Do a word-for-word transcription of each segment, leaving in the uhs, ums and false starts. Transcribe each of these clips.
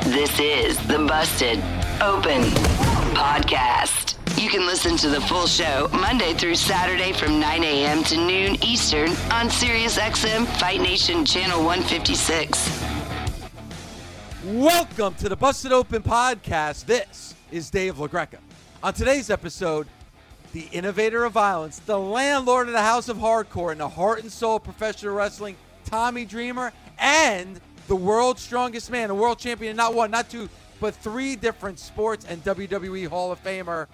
This is the Busted Open Podcast. You can listen to the full show Monday through Saturday from nine a.m. to noon Eastern on SiriusXM Fight Nation Channel one fifty-six. Welcome to the Busted Open Podcast. This is Dave LaGreca. On today's episode, the innovator of violence, the landlord of the House of Hardcore, and the heart and soul of professional wrestling, Tommy Dreamer, and the world's strongest man, a world champion, not one, not two, but three different sports, and W W E Hall of Famer,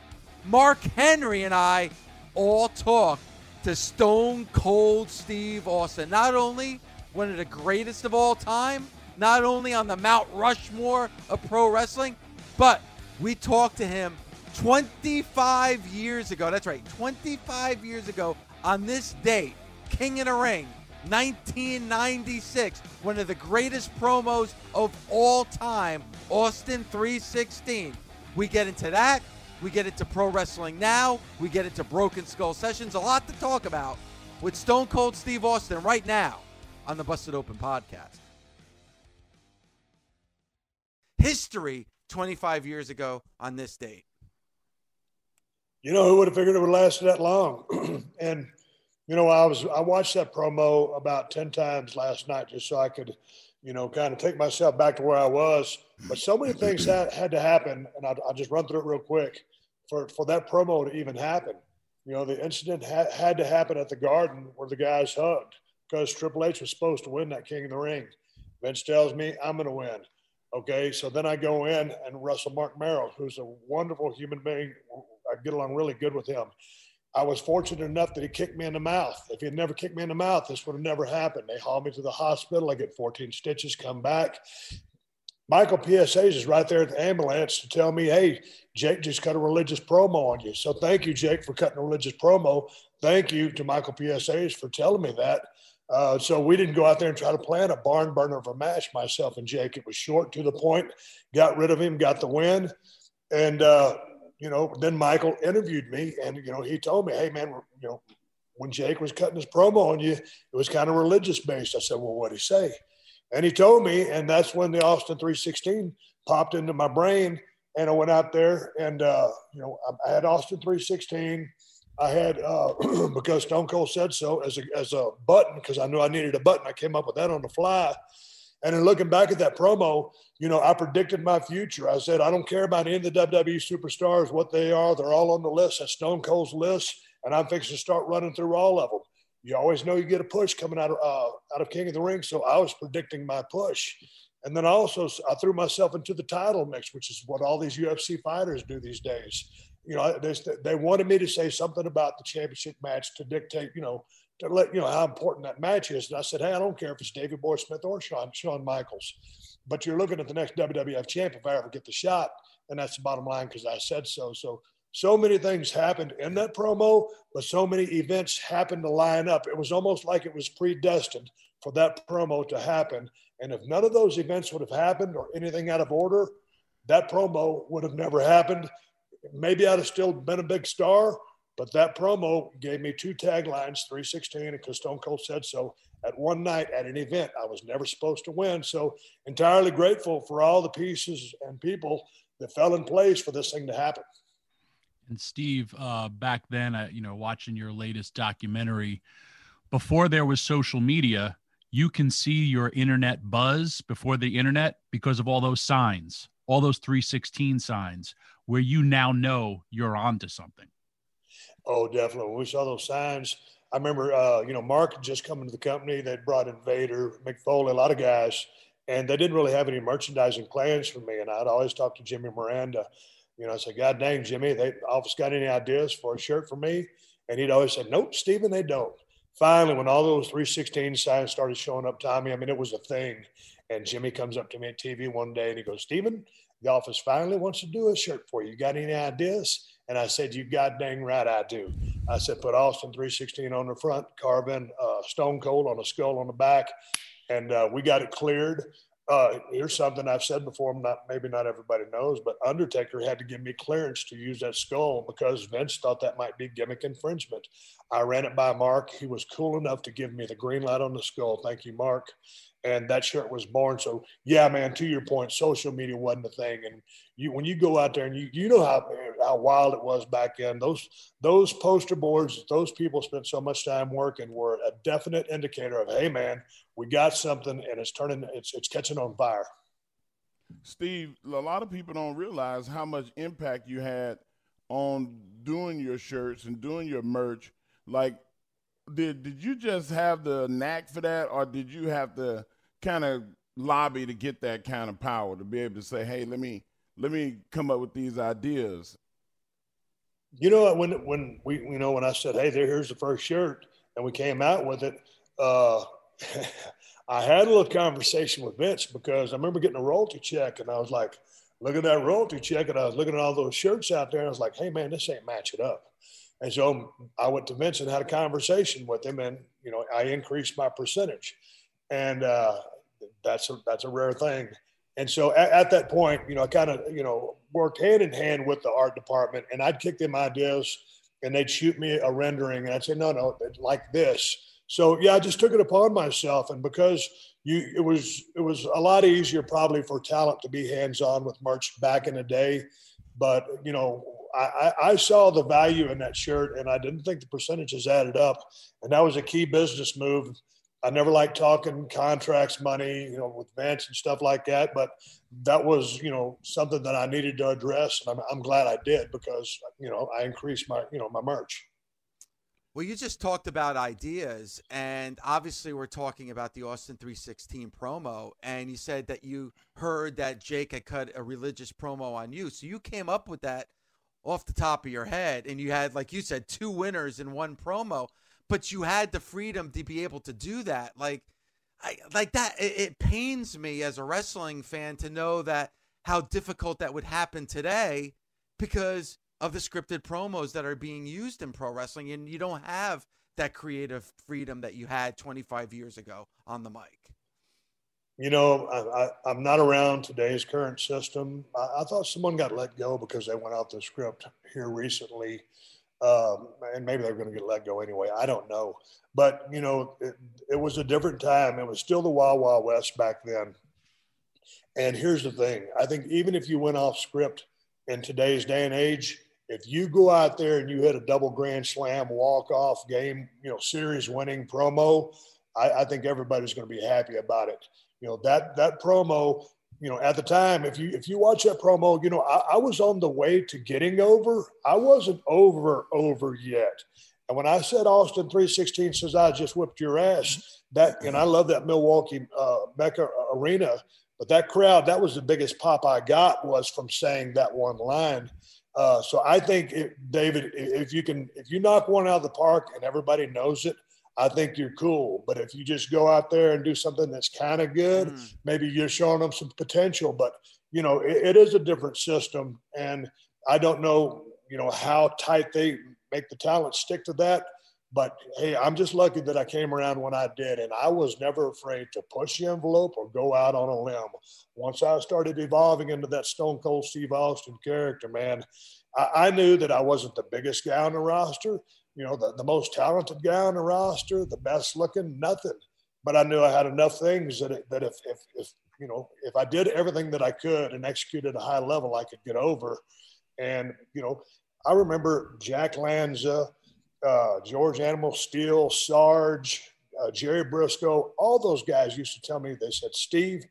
Mark Henry, and I all talk to Stone Cold Steve Austin. Not only one of the greatest of all time, not only on the Mount Rushmore of pro wrestling, but we talked to him twenty-five years ago. That's right, twenty-five years ago on this date, King of the Ring, nineteen ninety-six, one of the greatest promos of all time, Austin three sixteen. We get into that. We get into pro wrestling now. We get into Broken Skull Sessions. A lot to talk about with Stone Cold Steve Austin right now on the Busted Open Podcast. History twenty-five years ago on this date. You know, who would have figured it would last that long? And you know, I was I watched that promo about ten times last night just so I could, you know, kind of take myself back to where I was. But so many things that had to happen, and I'll, I'll just run through it real quick, for, for that promo to even happen. You know, the incident ha- had to happen at the Garden where the guys hugged because Triple H was supposed to win that King of the Ring. Vince tells me I'm going to win. Okay, so then I go in and wrestle Mark Merrill, who's a wonderful human being. I get along really good with him. I was fortunate enough that he kicked me in the mouth. If he had never kicked me in the mouth, this would have never happened. They haul me to the hospital. I get fourteen stitches, come back. Michael P S. Hayes is right there at the ambulance to tell me, hey, Jake just cut a religious promo on you. So thank you, Jake, for cutting a religious promo. Thank you to Michael P S. Hayes for telling me that. Uh, so we didn't go out there and try to plan a barn burner of a match, myself and Jake. It was short to the point, got rid of him, got the win. And, uh, You know, then Michael interviewed me and, you know, he told me, hey, man, you know, when Jake was cutting his promo on you, it was kind of religious based. I said, well, what'd he say? And he told me, and that's when the Austin three sixteen popped into my brain. And I went out there and, uh, you know, I, I had Austin three sixteen. I had, uh, because Stone Cold said so, as a, as a button, because I knew I needed a button. I came up with that on the fly. And in looking back at that promo, you know, I predicted my future. I said, I don't care about any of the W W E superstars, what they are. They're all on the list. That's Stone Cold's list. And I'm fixing to start running through all of them. You always know you get a push coming out of, uh, out of King of the Ring. So I was predicting my push. And then I also I threw myself into the title mix, which is what all these U F C fighters do these days. You know, they, they wanted me to say something about the championship match to dictate, you know, to let you know how important that match is. And I said, hey, I don't care if it's Davey Boy Smith or Shawn, Shawn Michaels, but you're looking at the next W W F champ if I ever get the shot. And that's the bottom line because I said so. So, so many things happened in that promo, but so many events happened to line up. It was almost like it was predestined for that promo to happen. And if none of those events would have happened or anything out of order, that promo would have never happened. Maybe I'd have still been a big star, but that promo gave me two taglines, three sixteen, and because Stone Cold said so, at one night at an event I was never supposed to win. So entirely grateful for all the pieces and people that fell in place for this thing to happen. And Steve, uh, back then, uh, you know, watching your latest documentary, before there was social media, you can see your internet buzz before the internet because of all those signs, all those three sixteen signs. where you now know you're onto something? Oh, definitely. We saw those signs. I remember, uh, you know, Mark had just come into the company. They'd brought in Vader, Mick Foley, a lot of guys, and they didn't really have any merchandising plans for me. And I'd always talk to Jimmy Miranda. You know, I said, God dang, Jimmy, they office got any ideas for a shirt for me? And he'd always say, nope, Steven, they don't. Finally, when all those three sixteen signs started showing up, Tommy, I mean, it was a thing. And Jimmy comes up to me at T V one day and he goes, Steven, the office finally wants to do a shirt for you. You got any ideas? And I said, you god dang right I do. I said, put Austin three sixteen on the front, carve in uh, Stone Cold on a skull on the back. And uh, we got it cleared. Uh, here's something I've said before, not, maybe not everybody knows, but Undertaker had to give me clearance to use that skull because Vince thought that might be gimmick infringement. I ran it by Mark. He was cool enough to give me the green light on the skull. Thank you, Mark. And that shirt was born. So, yeah, man, to your point, social media wasn't a thing. And you, when you go out there and you you know how, how wild it was back then, those, those poster boards that those people spent so much time working were a definite indicator of, hey, man, we got something and it's turning, it's, it's catching on fire. Steve, a lot of people don't realize how much impact you had on doing your shirts and doing your merch. Like, did, did you just have the knack for that, or did you have to kind of lobby to get that kind of power to be able to say, hey, let me let me come up with these ideas? You know, when when we you know when I said, hey, there here's the first shirt, and we came out with it, uh, I had a little conversation with Vince because I remember getting a royalty check, and I was like, look at that royalty check, and I was looking at all those shirts out there, and I was like, hey, man, this ain't matching up. And so I went to Vince and had a conversation with him, and, you know, I increased my percentage. And uh, that's a, that's a rare thing. And so at, at that point, you know, I kind of, you know, worked hand in hand with the art department, and I'd kick them ideas and they'd shoot me a rendering. And I'd say, no, no, like this. So, yeah, I just took it upon myself. And because you, it was, it was a lot easier probably for talent to be hands-on with merch back in the day. But, you know, I, I saw the value in that shirt, and I didn't think the percentages added up. And that was a key business move. I never liked talking contracts, money, you know, with Vince and stuff like that. But that was, you know, something that I needed to address. And I'm, I'm glad I did because, you know, I increased my, you know, my merch. Well, you just talked about ideas, and obviously we're talking about the Austin three sixteen promo, and you said that you heard that Jake had cut a religious promo on you. So you came up with that off the top of your head, and you had, like you said, two winners in one promo, but you had the freedom to be able to do that. Like, I like that. It, it pains me as a wrestling fan to know that how difficult that would happen today because of the scripted promos that are being used in pro wrestling, and you don't have that creative freedom that you had twenty-five years ago on the mic. You know, I, I, I'm not around today's current system. I, I thought someone got let go because they went off the script here recently. Um, and maybe they're going to get let go anyway. I don't know. But, you know, it, it was a different time. It was still the Wild Wild West back then. And here's the thing. I think even if you went off script in today's day and age, if you go out there and you hit a double grand slam, walk-off game, you know, series-winning promo, I, I think everybody's going to be happy about it. You know, that, that promo, you know, at the time, if you, if you watch that promo, you know, I, I was on the way to getting over. I wasn't over, over yet. And when I said Austin three sixteen says, I just whipped your ass, that, and I love that Milwaukee uh, Mecca arena, but that crowd, that was the biggest pop I got was from saying that one line. Uh, so I think it, David, if you can, if you knock one out of the park and everybody knows it, I think you're cool. But if you just go out there and do something that's kind of good, mm. maybe you're showing them some potential. But, you know, it, it is a different system. And I don't know, you know, how tight they make the talent stick to that. But, hey, I'm just lucky that I came around when I did. And I was never afraid to push the envelope or go out on a limb. Once I started evolving into that Stone Cold Steve Austin character, man, I, I knew that I wasn't the biggest guy on the roster. You know, the, the most talented guy on the roster, the best looking, nothing. But I knew I had enough things that it, that if, if, if, you know, if I did everything that I could and executed at a high level, I could get over. And, you know, I remember Jack Lanza, uh, George Animal Steel, Sarge, uh, Jerry Briscoe, all those guys used to tell me, they said, Steve,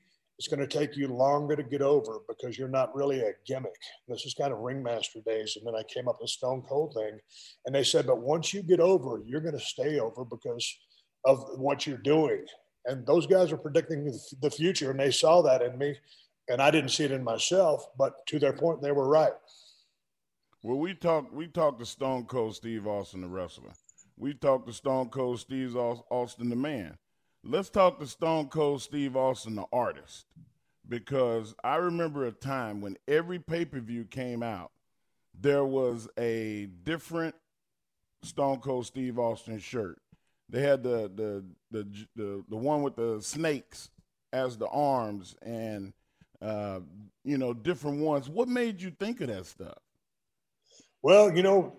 it's going to take you longer to get over because you're not really a gimmick. This is kind of Ringmaster days. And then I came up with Stone Cold thing. And they said, but once you get over, you're going to stay over because of what you're doing. And those guys are predicting the future. And they saw that in me. And I didn't see it in myself. But to their point, they were right. Well, we talked we talked to Stone Cold Steve Austin, the wrestler. We talked to Stone Cold Steve Austin, the man. Let's talk to Stone Cold Steve Austin, the artist, because I remember a time when every pay-per-view came out, there was a different Stone Cold Steve Austin shirt. They had the the the the, the one with the snakes as the arms and, uh, you know, different ones. What made you think of that stuff? Well, you know,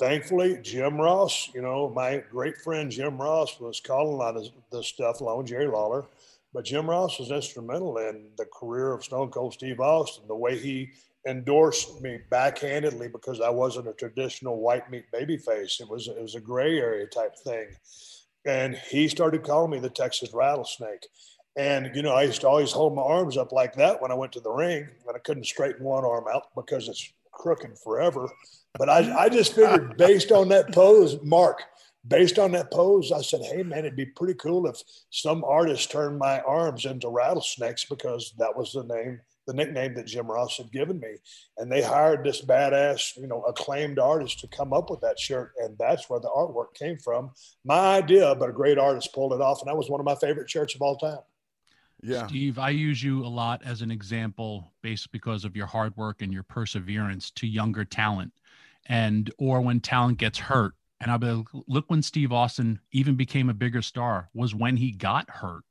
thankfully, Jim Ross, you know, my great friend Jim Ross was calling a lot of this stuff along with Jerry Lawler, but Jim Ross was instrumental in the career of Stone Cold Steve Austin, the way he endorsed me backhandedly because I wasn't a traditional white meat babyface. It was, it was a gray area type thing. And he started calling me the Texas Rattlesnake. And, you know, I used to always hold my arms up like that when I went to the ring, and I couldn't straighten one arm out because it's crooked forever. But I, I just figured based on that pose, Mark, based on that pose, I said, hey, man, it'd be pretty cool if some artist turned my arms into rattlesnakes, because that was the name, the nickname that Jim Ross had given me. And they hired this badass, you know, acclaimed artist to come up with that shirt. And that's where the artwork came from. My idea, but a great artist pulled it off. And that was one of my favorite shirts of all time. Yeah. Steve, I use you a lot as an example, basically because of your hard work and your perseverance to younger talent, and or when talent gets hurt. And I'll be like, look, when Steve Austin even became a bigger star was when he got hurt.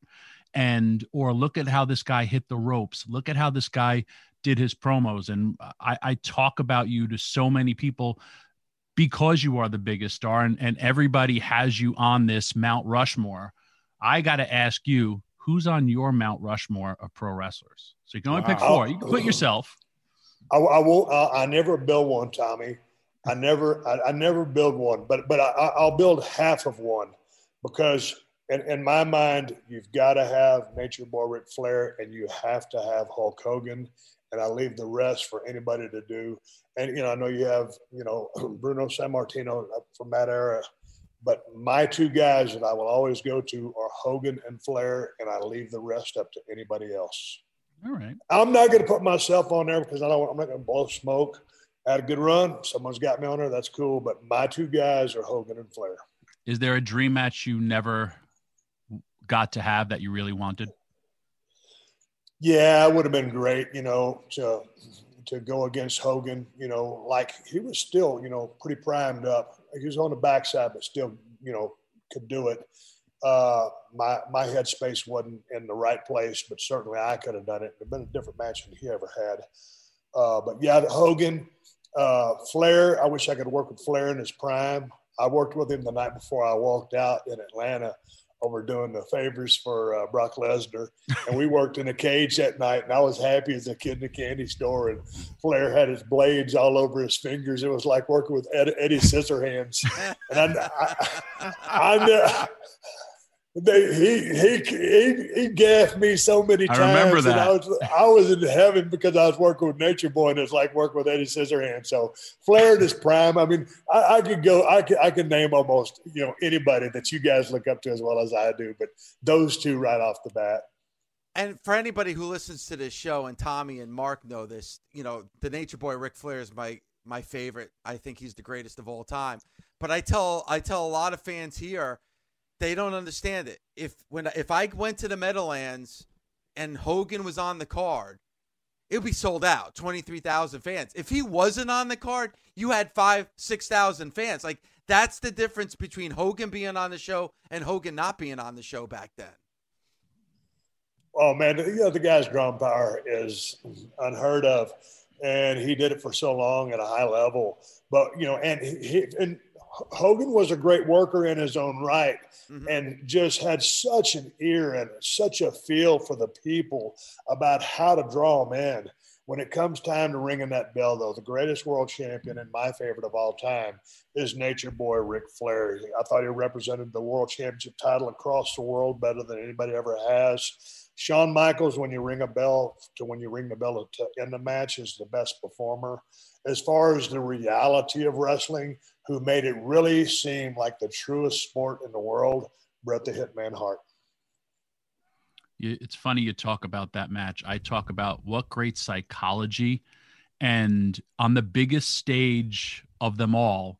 And or look at how this guy hit the ropes. Look at how this guy did his promos. And I, I talk about you to so many people because you are the biggest star, and, and everybody has you on this Mount Rushmore. I got to ask you, who's on your Mount Rushmore of pro wrestlers? So you can only pick four. You can put yourself. I, I won't. I, I never build one, Tommy. I never. I, I never build one. But but I, I'll build half of one, because in, in my mind, you've got to have Nature Boy Ric Flair, and you have to have Hulk Hogan, and I leave the rest for anybody to do. And you know, I know you have you know Bruno Sammartino from that era. But my two guys that I will always go to are Hogan and Flair, and I leave the rest up to anybody else. All right. I'm not going to put myself on there because I don't. I'm not going to blow smoke. I had a good run. Someone's got me on there. That's cool. But my two guys are Hogan and Flair. Is there a dream match you never got to have that you really wanted? Yeah, it would have been great, you know, to to go against Hogan. You know, like he was still, you know, pretty primed up. He was on the backside, but still, you know, could do it. Uh, my my headspace wasn't in the right place, but certainly I could have done it. It would have been a different match than he ever had. Uh, but yeah, Hogan, uh, Flair, I wish I could work with Flair in his prime. I worked with him the night before I walked out in Atlanta over doing the favors for uh, Brock Lesnar. And we worked in a cage that night, and I was happy as a kid in a candy store, and Flair had his blades all over his fingers. It was like working with Ed, Eddie Scissorhands. And I, I, I, they, he, he, he, he gaffed me so many times. I remember that. I was, I was in heaven because I was working with Nature Boy, and it's like working with Eddie Scissorhands. So Flair in his prime. I mean, I, I could go, I could, I could name almost, you know, anybody that you guys look up to as well as I do, but those two right off the bat. And for anybody who listens to this show, and Tommy and Mark know this, you know, the Nature Boy Ric Flair is my, my favorite. I think he's the greatest of all time. But I tell, I tell a lot of fans here, they don't understand it. If when if I went to the Meadowlands and Hogan was on the card, it would be sold out, twenty-three thousand fans. If he wasn't on the card, you had five, six thousand fans. Like, that's the difference between Hogan being on the show and Hogan not being on the show back then. Oh, man, you know, the guy's drawing power is unheard of, and he did it for so long at a high level. But, you know, and he – and Hogan was a great worker in his own right, mm-hmm. and just had such an ear and such a feel for the people about how to draw them in. When it comes time to ringing that bell, though, the greatest world champion and my favorite of all time is Nature Boy Ric Flair. I thought he represented the world championship title across the world better than anybody ever has. Shawn Michaels, when you ring a bell to when you ring the bell to end the match, is the best performer. As far as the reality of wrestling, who made it really seem like the truest sport in the world, Bret the Hitman Hart. It's funny you talk about that match. I talk about what great psychology, and on the biggest stage of them all,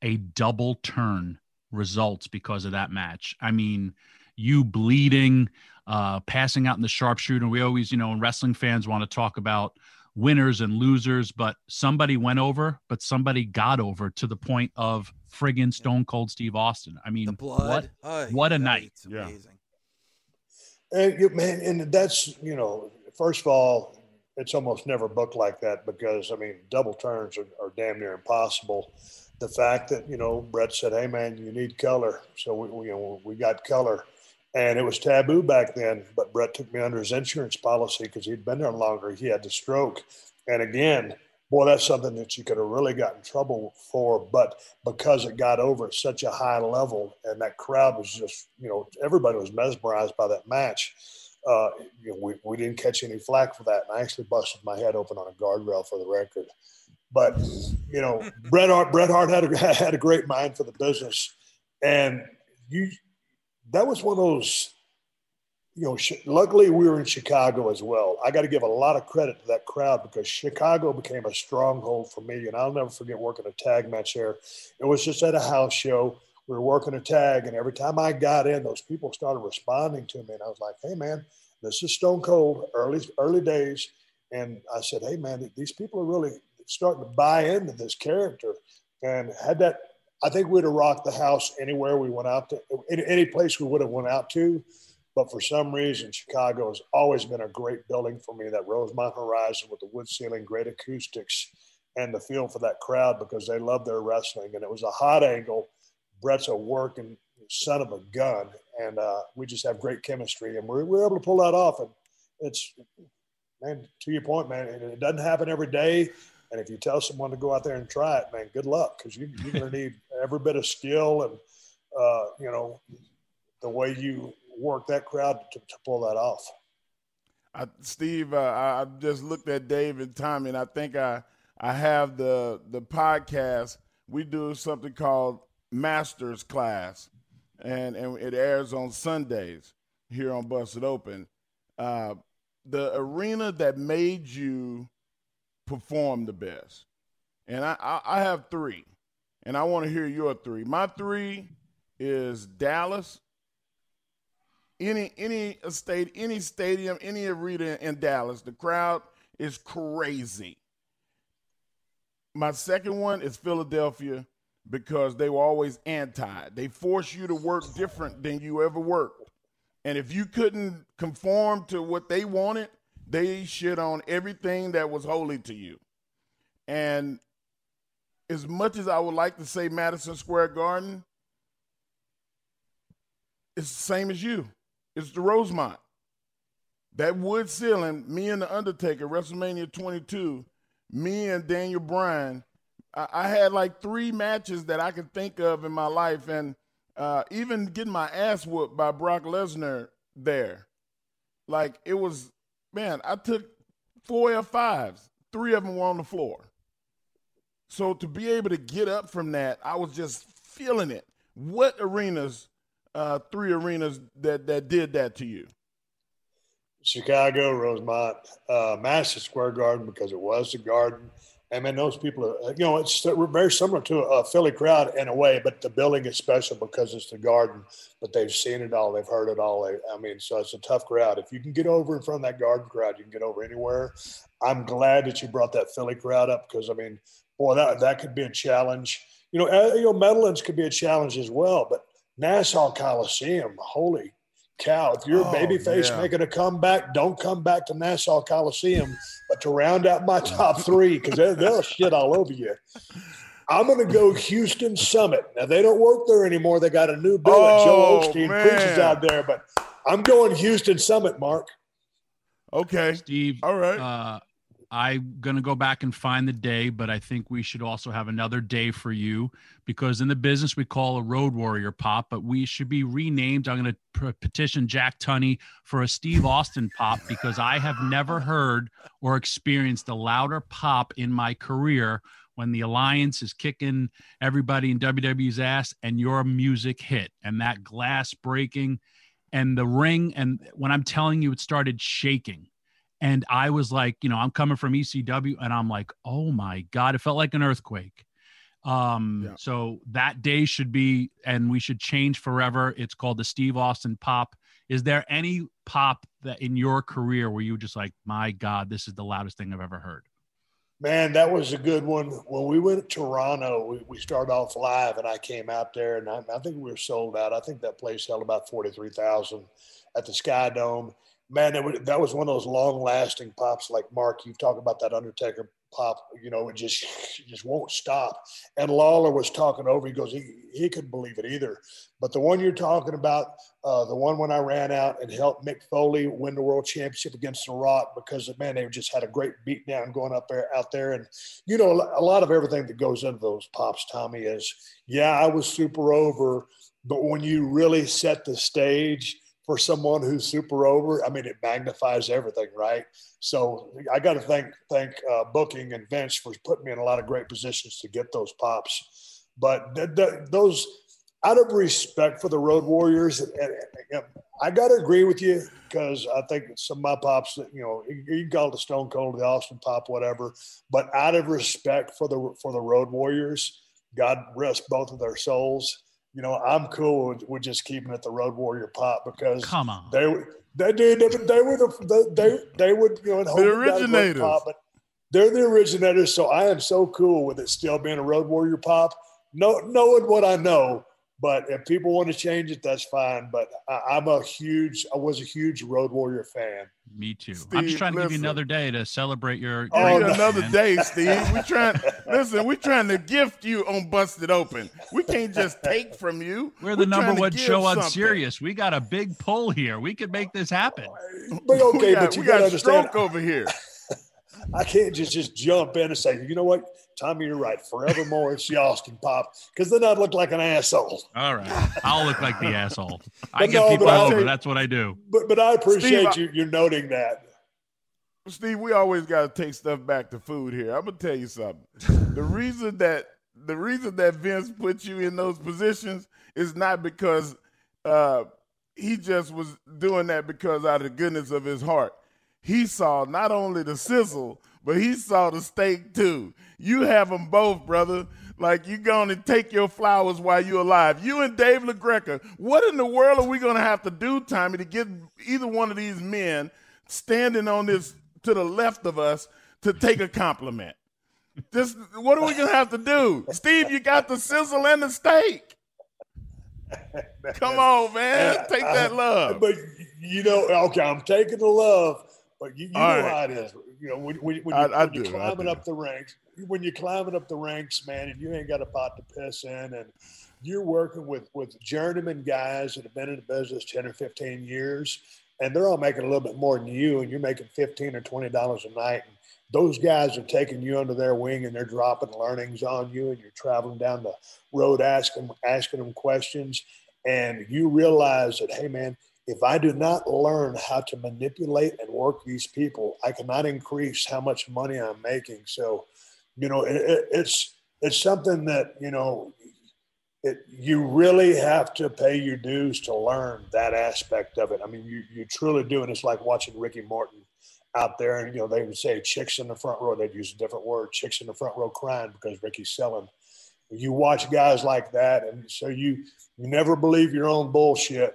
a double turn results because of that match. I mean, you bleeding, uh, passing out in the sharpshooter. We always, you know, and wrestling fans want to talk about winners and losers, but somebody went over, but somebody got over to the point of friggin' Stone Cold Steve Austin. I mean, the blood. What, oh, what a night. Yeah. Amazing. And, man, and that's, you know, first of all, it's almost never booked like that because, I mean, double turns are, are damn near impossible. The fact that, you know, Bret said, hey, man, you need color. So we we, you know, we got color. And it was taboo back then, but Bret took me under his insurance policy because he'd been there longer. He had the stroke. And again, boy, that's something that you could have really got in trouble for, but because it got over at such a high level and that crowd was just, you know, everybody was mesmerized by that match. Uh, you know, we, we didn't catch any flack for that. And I actually busted my head open on a guardrail for the record. But, you know, Bret Hart, Bret Hart had a, had a great mind for the business. And you, that was one of those, you know, luckily we were in Chicago as well. I got to give a lot of credit to that crowd because Chicago became a stronghold for me. And I'll never forget working a tag match there. It was just at a house show. We were working a tag. And every time I got in, those people started responding to me. And I was like, hey, man, this is Stone Cold, early, early days. And I said, hey, man, these people are really starting to buy into this character. And had that, I think we'd have rocked the house anywhere we went out to, any, any place we would have went out to. But for some reason, Chicago has always been a great building for me, that Rosemont Horizon with the wood ceiling, great acoustics, and the feel for that crowd because they love their wrestling. And it was a hot angle. Bret's a working son of a gun. And uh, we just have great chemistry. And we were able to pull that off. And it's, man, to your point, man, it doesn't happen every day. And if you tell someone to go out there and try it, man, good luck because you, you're going to need every bit of skill and, uh, you know, the way you work that crowd to, to pull that off. I, Steve, uh, I just looked at Dave and Tommy, and I think I I have the the podcast. We do something called Master's Class, and, and it airs on Sundays here on Busted Open. Uh, the arena that made you perform the best, and I, I, I have three, and I want to hear your three. My three is Dallas. Any any state, any stadium, any arena in Dallas, the crowd is crazy. My second one is Philadelphia because they were always anti. They force you to work different than you ever worked. And if you couldn't conform to what they wanted, they shit on everything that was holy to you. And as much as I would like to say Madison Square Garden, it's the same as you. It's the Rosemont. That wood ceiling, me and The Undertaker, WrestleMania twenty-two, me and Daniel Bryan, I, I had like three matches that I could think of in my life, and uh, even getting my ass whooped by Brock Lesnar there. Like, it was, man, I took four F fives. Three of them were on the floor. So to be able to get up from that, I was just feeling it. What arenas, uh, three arenas that, that did that to you? Chicago, Rosemont, uh, Madison Square Garden, because it was the Garden. I mean, those people are, you know, it's very similar to a Philly crowd in a way, but the building is special because it's the Garden, but they've seen it all. They've heard it all. They, I mean, so it's a tough crowd. If you can get over in front of that Garden crowd, you can get over anywhere. I'm glad that you brought that Philly crowd up because, I mean, boy, that, that could be a challenge. You know, you know, Meadowlands could be a challenge as well, but Nassau Coliseum, holy cow. If you're oh, a babyface yeah. making a comeback, don't come back to Nassau Coliseum. But to round out my top three, because they'll shit all over you, I'm going to go Houston Summit. Now, they don't work there anymore. They got a new bill. Oh, Joe Osteen man. preaches out there. But I'm going Houston Summit, Mark. Okay. Steve. All right. Uh, I'm going to go back and find the day, but I think we should also have another day for you, because in the business we call a Road Warrior pop, but we should be renamed. I'm going to petition Jack Tunney for a Steve Austin pop, because I have never heard or experienced a louder pop in my career when the Alliance is kicking everybody in W W E's ass and your music hit and that glass breaking and the ring. And when I'm telling you, it started shaking. And I was like, you know, I'm coming from E C W and I'm like, oh my God, it felt like an earthquake. Um, yeah. So that day should be, and we should change forever. It's called the Steve Austin pop. Is there any pop that in your career where you were just like, my God, this is the loudest thing I've ever heard? Man, that was a good one. When we went to Toronto, we, we started off live and I came out there and I, I think we were sold out. I think that place held about forty-three thousand at the Sky Dome. Man, it was, that was one of those long-lasting pops. Like, Mark, you talk about that Undertaker pop, you know, it just it just won't stop. And Lawler was talking over. He goes, he, he couldn't believe it either. But the one you're talking about, uh, the one when I ran out and helped Mick Foley win the world championship against The Rock, because, man, they just had a great beatdown going up there, out there. And, you know, a lot of everything that goes into those pops, Tommy, is, yeah, I was super over, but when you really set the stage – for someone who's super over, I mean, it magnifies everything, right? So I got to thank thank uh, booking and Vince for putting me in a lot of great positions to get those pops. But th- th- those, out of respect for the Road Warriors, and, and, and I got to agree with you, because I think some of my pops, you know, you can call it the Stone Cold, the Austin pop, whatever. But out of respect for the for the Road Warriors, God rest both of their souls. You know, I'm cool with, with just keeping it the Road Warrior pop, because come on, they they did they, they were the they they would you know the originators, pop, but they're the originators. So I am so cool with it still being a Road Warrior pop. No, knowing what I know, but if people want to change it, that's fine. But I, I'm a huge I was a huge Road Warrior fan. Me too. Steve, I'm just trying to listen. give you another day to celebrate your. Oh, greatness, another man. day, Steve. We're trying. Listen, we're trying to gift you on Busted Open. We can't just take from you. We're the we're number one show on Sirius. We got a big pull here. We could make this happen. But okay, we got, but you got to understand. Stroke over here. I can't just, just jump in and say, you know what, Tommy, you're right. Forevermore, it's the Austin pop, because then I'd look like an asshole. All right. I'll look like the asshole. I get no, people over. You, that's what I do. But but I appreciate Steve, you you're noting that. Steve, we always got to take stuff back to food here. I'm going to tell you something. The reason that the reason that Vince put you in those positions is not because uh, he just was doing that because out of the goodness of his heart. He saw not only the sizzle, but he saw the steak too. You have them both, brother. Like, you're going to take your flowers while you're alive. You and Dave LaGreca, what in the world are we going to have to do, Tommy, to get either one of these men standing on this to the left of us to take a compliment? Just what are we going to have to do? Steve, you got the sizzle and the steak. Come on, man. Take that love. But, you know, okay, I'm taking the love. But you, you know right. how it is, you know, when, when, when, I, you, when I do, you're climbing up the ranks, when you're climbing up the ranks, man, and you ain't got a pot to piss in, and you're working with, with journeyman guys that have been in the business ten or fifteen years, and they're all making a little bit more than you, and you're making fifteen or twenty dollars a night. And those guys are taking you under their wing, and they're dropping learnings on you, and you're traveling down the road asking, asking them questions, and you realize that, hey, man, if I do not learn how to manipulate and work these people, I cannot increase how much money I'm making. So, you know, it, it, it's it's something that, you know, it, you really have to pay your dues to learn that aspect of it. I mean, you you truly do. And it's like watching Ricky Morton out there. And, you know, they would say chicks in the front row. They'd use a different word, chicks in the front row crying because Ricky's selling. You watch guys like that. And so you, you never believe your own bullshit.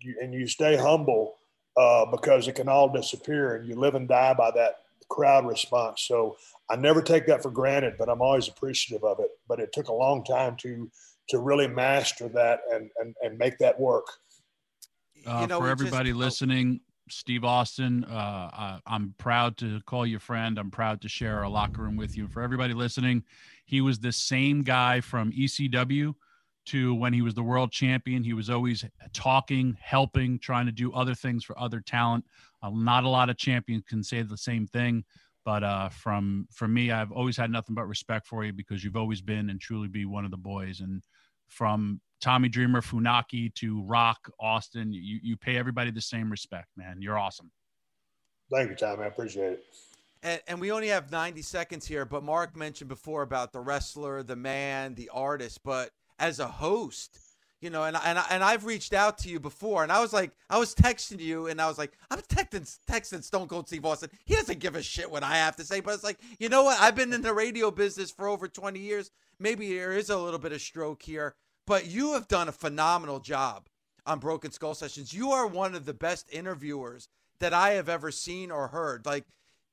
You, and you stay humble uh, because it can all disappear, and you live and die by that crowd response. So I never take that for granted, but I'm always appreciative of it. But it took a long time to to really master that and and, and make that work. Uh, you know, for everybody just, listening, Steve Austin, uh, I, I'm proud to call you friend. I'm proud to share our locker room with you. For everybody listening, he was the same guy from E C W to when he was the world champion. He was always talking, helping, trying to do other things for other talent. Uh, not a lot of champions can say the same thing. But uh, from from me, I've always had nothing but respect for you, because you've always been and truly be one of the boys. And from Tommy Dreamer, Funaki to Rock, Austin, you, you pay everybody the same respect, man. You're awesome. Thank you, Tommy. I appreciate it. And, and we only have ninety seconds here, but Mark mentioned before about the wrestler, the man, the artist, but as a host, you know, and and and I've reached out to you before, and I was like, I was texting you, and I was like, I'm texting texting Stone Cold Steve Austin. He doesn't give a shit what I have to say, but it's like, you know what? I've been in the radio business for over twenty years. Maybe there is a little bit of stroke here, but you have done a phenomenal job on Broken Skull Sessions. You are one of the best interviewers that I have ever seen or heard. Like,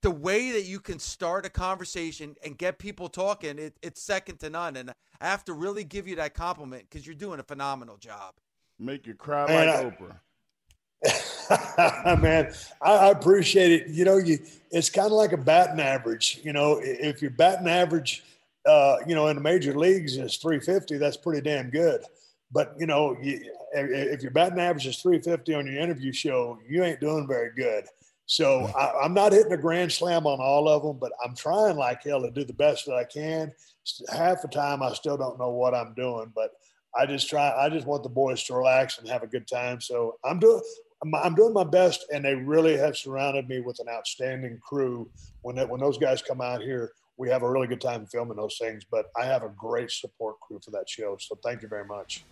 the way that you can start a conversation and get people talking, it, it's second to none. And I have to really give you that compliment, because you're doing a phenomenal job. Make you cry, man, like I, Oprah. Man, I, I appreciate it. You know, you it's kind of like a batting average. You know, if your batting average, uh, you know, in the major leagues is three fifty, that's pretty damn good. But, you know, you, if your batting average is three fifty on your interview show, you ain't doing very good. So I, I'm not hitting a grand slam on all of them, but I'm trying like hell to do the best that I can. Half the time, I still don't know what I'm doing, but I just try. I just want the boys to relax and have a good time. So I'm doing, I'm doing my best, and they really have surrounded me with an outstanding crew. When that, when those guys come out here, we have a really good time filming those things. But I have a great support crew for that show. So thank you very much.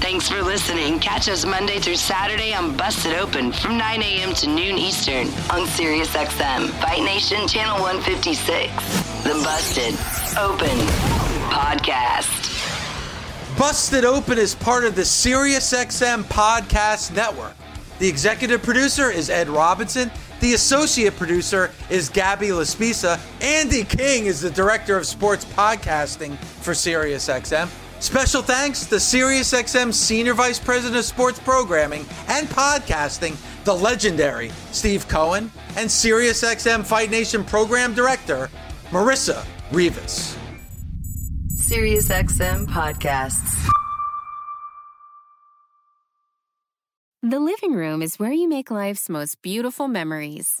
Thanks for listening. Catch us Monday through Saturday on Busted Open from nine a.m. to noon Eastern on SiriusXM Fight Nation Channel one fifty-six. The Busted Open Podcast. Busted Open is part of the SiriusXM Podcast Network. The executive producer is Ed Robinson. The associate producer is Gabby Laspisa. Andy King is the director of sports podcasting for SiriusXM. Special thanks to SiriusXM Senior Vice President of Sports Programming and Podcasting, the legendary Steve Cohen, and SiriusXM Fight Nation Program Director, Marissa Rivas. SiriusXM Podcasts. The living room is where you make life's most beautiful memories.